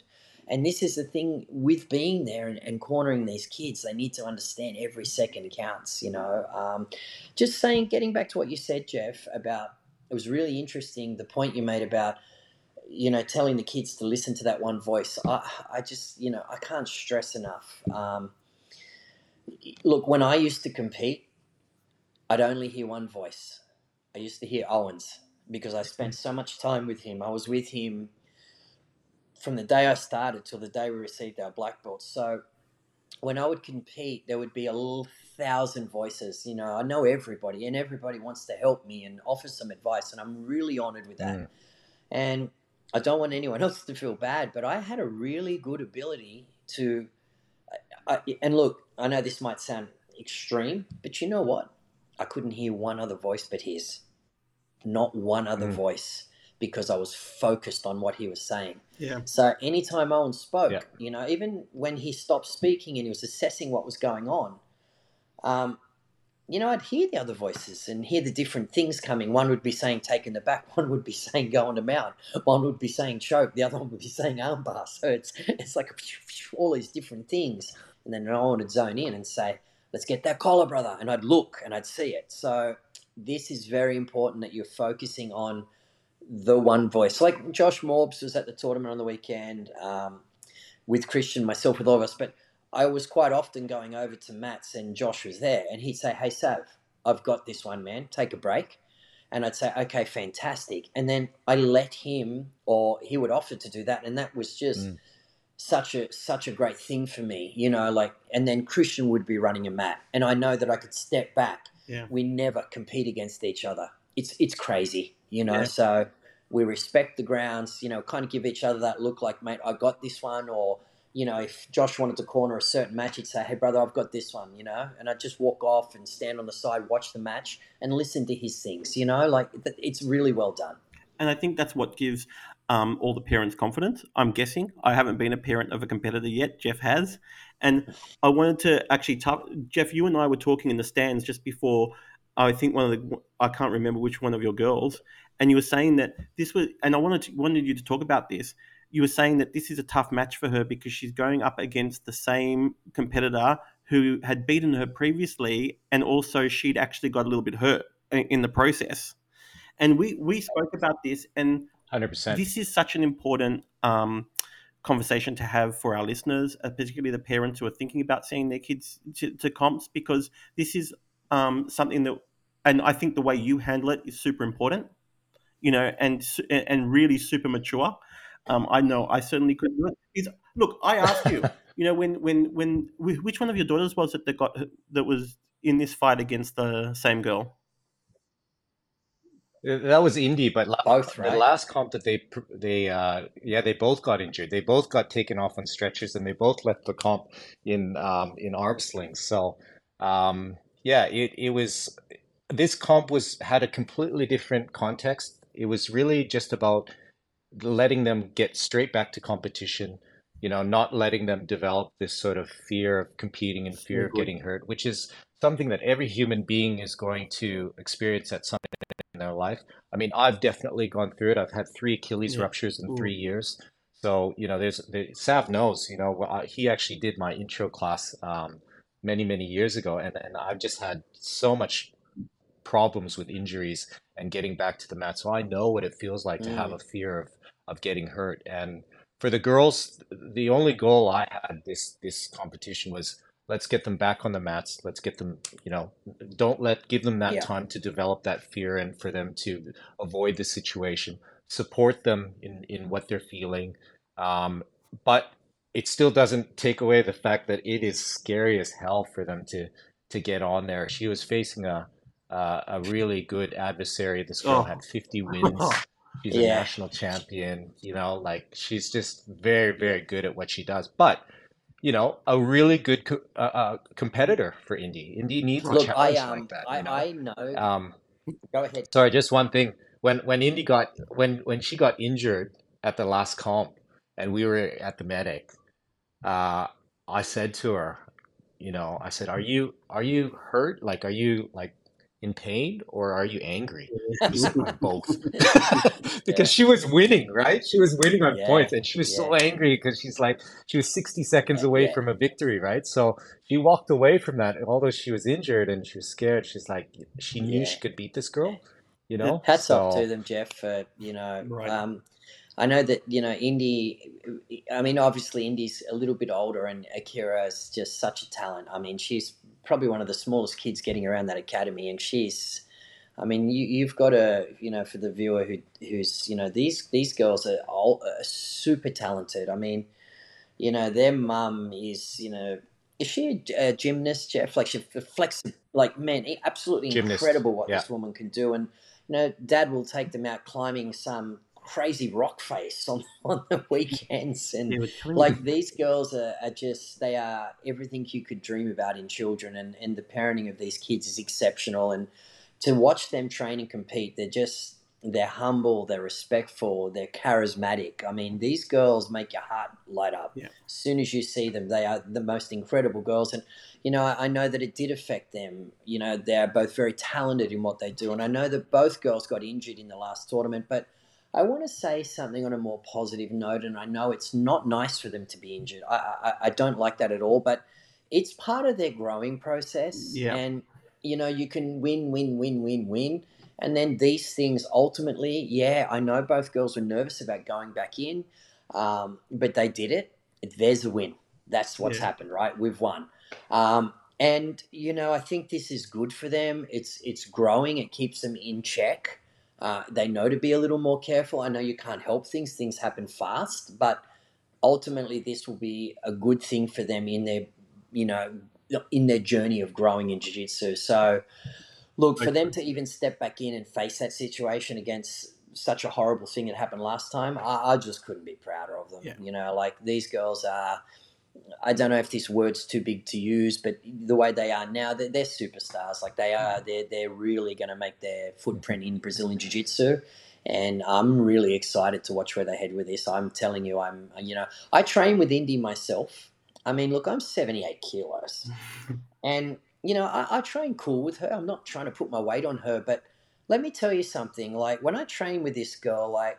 And this is the thing with being there and cornering these kids. They need to understand every second counts, you know. Just saying, getting back to what you said, Jeff, about it was really interesting, the point you made about, you know, telling the kids to listen to that one voice. I just, you know, I can't stress enough. Look, when I used to compete, I'd only hear one voice. I used to hear Owen's because I spent so much time with him. I was with him from the day I started till the day we received our black belts. So when I would compete, there would be 1,000 voices. You know, I know everybody, and everybody wants to help me and offer some advice, and I'm really honoured with that. And I don't want anyone else to feel bad, but I had a really good ability to and look, I know this might sound extreme, but you know what? I couldn't hear one other voice but his. Not one other voice, because I was focused on what he was saying. Yeah. So anytime Owen spoke, you know, even when he stopped speaking and he was assessing what was going on, you know, I'd hear the other voices and hear the different things coming. One would be saying taken aback, one would be saying go on the mount, one would be saying choke, the other one would be saying armbar. So it's like all these different things. And then Owen would zone in and say, let's get that collar, brother. And I'd look and I'd see it. So this is very important that you're focusing on the one voice. Like Josh Morbs was at the tournament on the weekend with Christian, myself, with all of us, but I was quite often going over to Matt's and Josh was there and he'd say, hey, Sav, I've got this one, man. Take a break. And I'd say, okay, fantastic. And then I let him, or he would offer to do that, and that was just such a great thing for me, you know, like. And then Christian would be running a mat and I know that I could step back. Yeah. We never compete against each other. It's crazy, you know. Yeah. So we respect the grounds, you know, kind of give each other that look like, mate, I got this one. Or, you know, if Josh wanted to corner a certain match, he'd say, hey, brother, I've got this one, you know. And I'd just walk off and stand on the side, watch the match and listen to his things, you know, like it's really well done. And I think that's what gives all the parents confidence, I'm guessing. I haven't been a parent of a competitor yet. Jeff has. And I wanted to actually Jeff, you and I were talking in the stands just before, I think I can't remember which one of your girls, and you were saying that this was, and I wanted you to talk about this. You were saying that this is a tough match for her because she's going up against the same competitor who had beaten her previously, and also she'd actually got a little bit hurt in the process. And we spoke about this, and 100%. This is such an important conversation to have for our listeners, particularly the parents who are thinking about sending their kids to comps, because this is something that, and I think the way you handle it is super important, you know, and really super mature. I know I certainly couldn't do it. Look, I asked you, you know, when which one of your daughters was it that was in this fight against the same girl? That was Indy, but both, right? The last comp that they both got injured. They both got taken off on stretchers, and they both left the comp in arm slings. So, it was, this comp had a completely different context. It was really just about letting them get straight back to competition, you know, not letting them develop this sort of fear of competing and fear of getting hurt, which is something that every human being is going to experience at some point in their life. I mean, I've definitely gone through it. I've had 3 Achilles ruptures in 3 years. So, you know, Sav knows, you know, he actually did my intro class many, many years ago. And I've just had so much problems with injuries and getting back to the mat. So I know what it feels like to have a fear of getting hurt. And for the girls, the only goal I had this competition was Let's get them back on the mats. Let's get them, you know, give them that time to develop that fear and for them to avoid the situation. Support them in what they're feeling. But it still doesn't take away the fact that it is scary as hell for them to get on there. She was facing a really good adversary. This girl had 50 wins. She's a national champion. You know, like, she's just very, very good at what she does. But, you know, a really good competitor for Indy. Indy needs a challenge like that. I know. Go ahead. Sorry, just one thing. When Indy when she got injured at the last comp, and we were at the medic, I said to her, you know, I said, are you hurt? Like, are you like in pain, or are you angry? She said, I'm both. Because she was winning, right? She was winning on points, and she was so angry because she was 60 seconds away from a victory, right? So she walked away from that, and although she was injured and she was scared, she's like, she knew she could beat this girl, you know? Hats off to them, Jeff, for, you know, I know that, you know, Indy, I mean, obviously Indy's a little bit older, and Akira is just such a talent. I mean, she's probably one of the smallest kids getting around that academy, and she's, I mean, you've got to, you know, for the viewer who's, you know, these girls are all super talented. I mean, you know, their mum is, you know, is she a gymnast, Jeff? Like, she flexes, like, man, absolutely gymnast. Incredible what this woman can do. And, you know, Dad will take them out climbing some crazy rock face on the weekends, and like, these girls are just, they are everything you could dream about in children, and the parenting of these kids is exceptional, and to watch them train and compete, they're humble, they're respectful, they're charismatic. I mean, these girls make your heart light up as soon as you see them. They are the most incredible girls, and you know, I know that it did affect them. You know, they're both very talented in what they do, and I know that both girls got injured in the last tournament, but I want to say something on a more positive note, and I know it's not nice for them to be injured. I don't like that at all, but it's part of their growing process. Yeah. And, you know, you can win, win, win, win, win. And then these things ultimately, I know both girls were nervous about going back in, but they did it. There's a win. That's what's happened, right? We've won. And, you know, I think this is good for them. It's growing. It keeps them in check. They know to be a little more careful. I know you can't help things. Things happen fast, but ultimately this will be a good thing for them in their, you know, in their journey of growing in jiu-jitsu. So, look, for them to even step back in and face that situation against such a horrible thing that happened last time, I just couldn't be prouder of them. Yeah. You know, like, these girls are, I don't know if this word's too big to use, but the way they are now, they're superstars. Like, they are, they're really going to make their footprint in Brazilian Jiu-Jitsu, and I'm really excited to watch where they head with this. I'm telling you, you know, I train with Indy myself. I mean, look, I'm 78 kilos, and you know, I train cool with her. I'm not trying to put my weight on her, but let me tell you something. Like, when I train with this girl, like,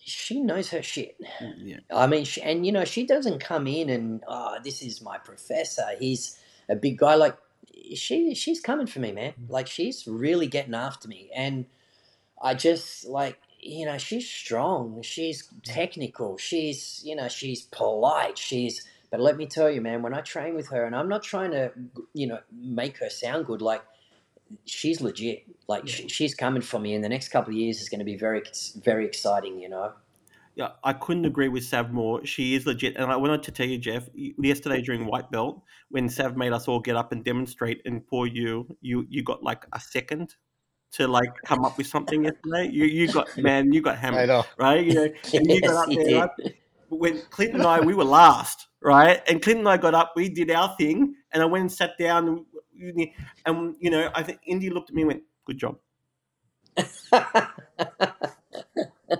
she knows her shit. Yeah. I mean, and, you know, she doesn't come in and, this is my professor, he's a big guy. Like, she's coming for me, man. Like, she's really getting after me. And I just, like, you know, she's strong. She's technical. She's, you know, she's polite. But let me tell you, man, when I train with her, and I'm not trying to, you know, make her sound good, like, she's legit. Like, she's coming for me, and the next couple of years is going to be very, very exciting, you know? Yeah, I couldn't agree with Sav more. She is legit. And I wanted to tell you, Jeff, yesterday during White Belt, when Sav made us all get up and demonstrate, and poor you got like a second to like come up with something yesterday. You got hammered, I know. Right? You know, and you got up there, right? When Clint and I, we were last, right? And Clint and I got up, we did our thing, and I went and sat down, and you know, I think Indy looked at me and went, "Good job."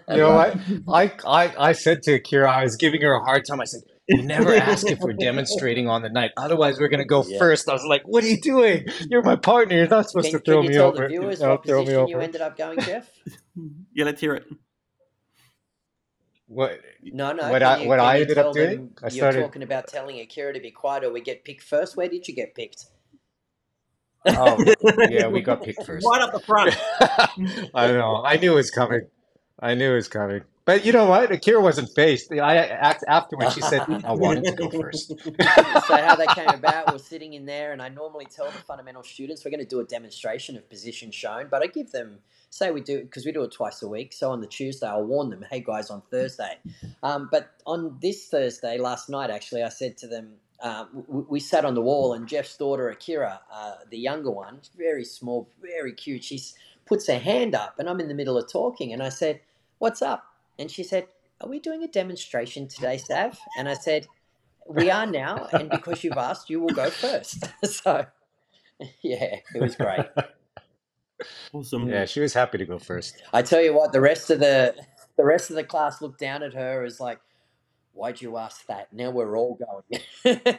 You know what? I said to Akira, I was giving her a hard time. I said, "You never ask if we're demonstrating on the night. Otherwise, we're gonna go first." I was like, "What are you doing? You're my partner. You're not supposed to throw me over." Can you tell the viewers what position you ended up going, Jeff? Yeah, let's hear it. What? No. What I ended up doing? You're talking about telling Akira to be quiet, or we get picked first. Where did you get picked? Oh, yeah, we got picked first. Right up the front. I know. I knew it was coming. But you know what? Akira wasn't faced. I asked afterwards. She said, I wanted to go first. So how that came about, we're sitting in there, and I normally tell the fundamental students, we're going to do a demonstration of position shown, but I give them, say we do, because we do it twice a week. So on the Tuesday, I'll warn them, hey, guys, on Thursday. But on this Thursday, last night, actually, I said to them, we sat on the wall, and Jeff's daughter, Akira, the younger one, very small, very cute, she puts her hand up, and I'm in the middle of talking, and I said, what's up? And she said, are we doing a demonstration today, Sav? And I said, we are now. And because you've asked, you will go first. So, yeah, it was great. Awesome. Yeah, she was happy to go first. I tell you what, the rest of the class looked down at her as like, why'd you ask that? Now we're all going.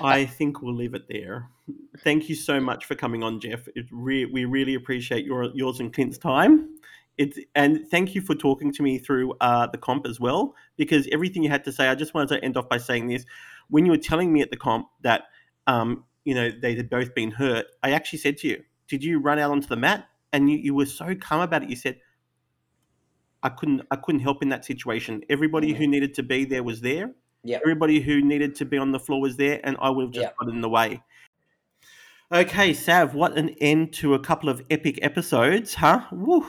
I think we'll leave it there. Thank you so much for coming on, Jeff. We really appreciate yours and Clint's time. And thank you for talking to me through the comp as well, because everything you had to say, I just wanted to end off by saying this. When you were telling me at the comp that, they had both been hurt, I actually said to you, did you run out onto the mat? And you were so calm about it. You said, I couldn't help in that situation. Everybody who needed to be there was there. Yep. Everybody who needed to be on the floor was there, and I would have just got in the way. Okay, Sav, what an end to a couple of epic episodes, huh? Woo.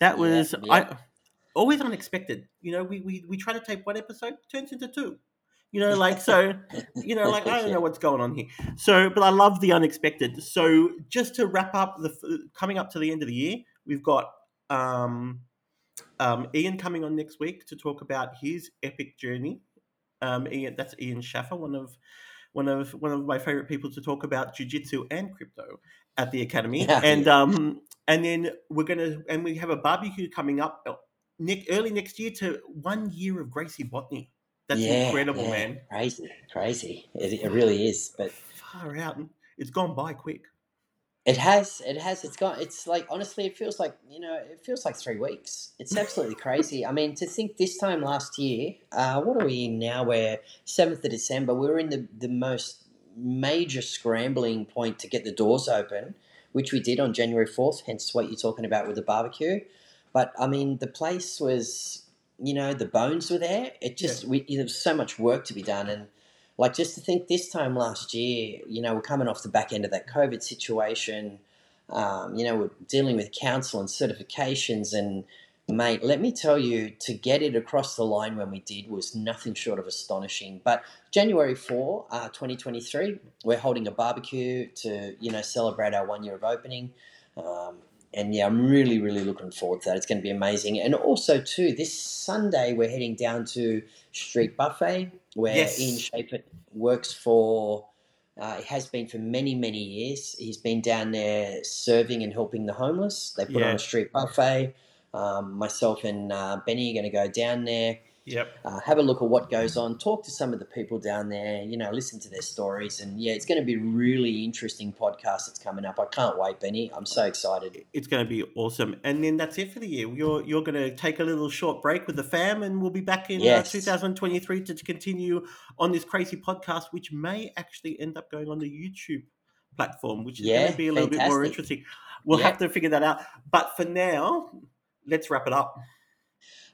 That was always unexpected. You know, we try to tape one episode, turns into two. You know, like, so, you know, like, I don't know what's going on here. So, but I love the unexpected. So just to wrap up, coming up to the end of the year, we've got Ian coming on next week to talk about his epic journey. Ian, that's Ian Shaffer, one of my favorite people to talk about jiu-jitsu and crypto at the academy. Yeah. And then we have a barbecue coming up early next year to 1 year of Gracie Botany. That's incredible, man. Crazy. It really is. But far out. It's gone by quick. It has. It's gone. It's like, honestly, it feels like 3 weeks. It's absolutely crazy. I mean, to think this time last year, what are we in now? We're 7th of December. We were in the most major scrambling point to get the doors open, which we did on January 4th, hence what you're talking about with the barbecue. But, I mean, the place was, the bones were there. It just there was so much work to be done. And, like, just to think this time last year, we're coming off the back end of that COVID situation. We're dealing with council and certifications. And, mate, let me tell you, to get it across the line when we did was nothing short of astonishing. But January 4, 2023, we're holding a barbecue to, celebrate our 1 year of opening. And I'm really, really looking forward to that. It's going to be amazing. And also, too, this Sunday we're heading down to Street Buffet where Ian Shaffer works for he has been for many, many years. He's been down there serving and helping the homeless. They put on a street buffet. Myself and Benny are going to go down there. Yep. Have a look at what goes on, talk to some of the people down there, listen to their stories. And, it's going to be a really interesting podcast that's coming up. I can't wait, Benny. I'm so excited. It's going to be awesome. And then that's it for the year. You're going to take a little short break with the fam, and we'll be back in 2023 to continue on this crazy podcast, which may actually end up going on the YouTube platform, which is going to be a little bit more interesting. We'll have to figure that out. But for now, let's wrap it up.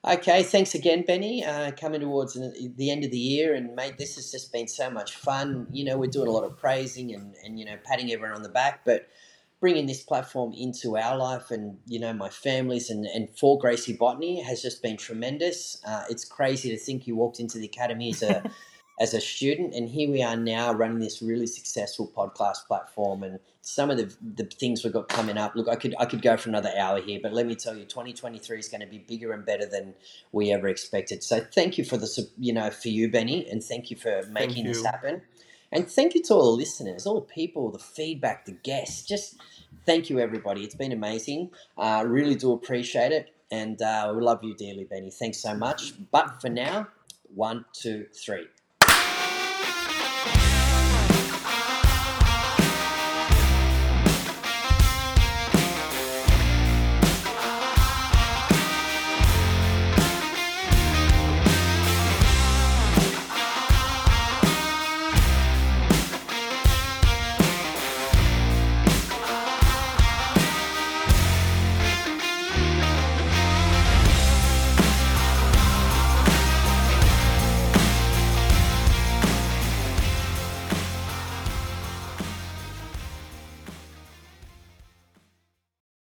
Okay, thanks again, Benny. Coming towards the end of the year, and mate, this has just been so much fun. We're doing a lot of praising and patting everyone on the back, but bringing this platform into our life and my family's and for Gracie Botany has just been tremendous. It's crazy to think you walked into the academy as a as a student, and here we are now running this really successful podcast platform, and some of the things we've got coming up. Look, I could go for another hour here, but let me tell you, 2023 is going to be bigger and better than we ever expected. So thank you for you, Benny, and thank you for making this happen. And thank you to all the listeners, all the people, the feedback, the guests. Just thank you, everybody. It's been amazing. Really do appreciate it, and we love you dearly, Benny. Thanks so much. But for now, 1, 2, 3.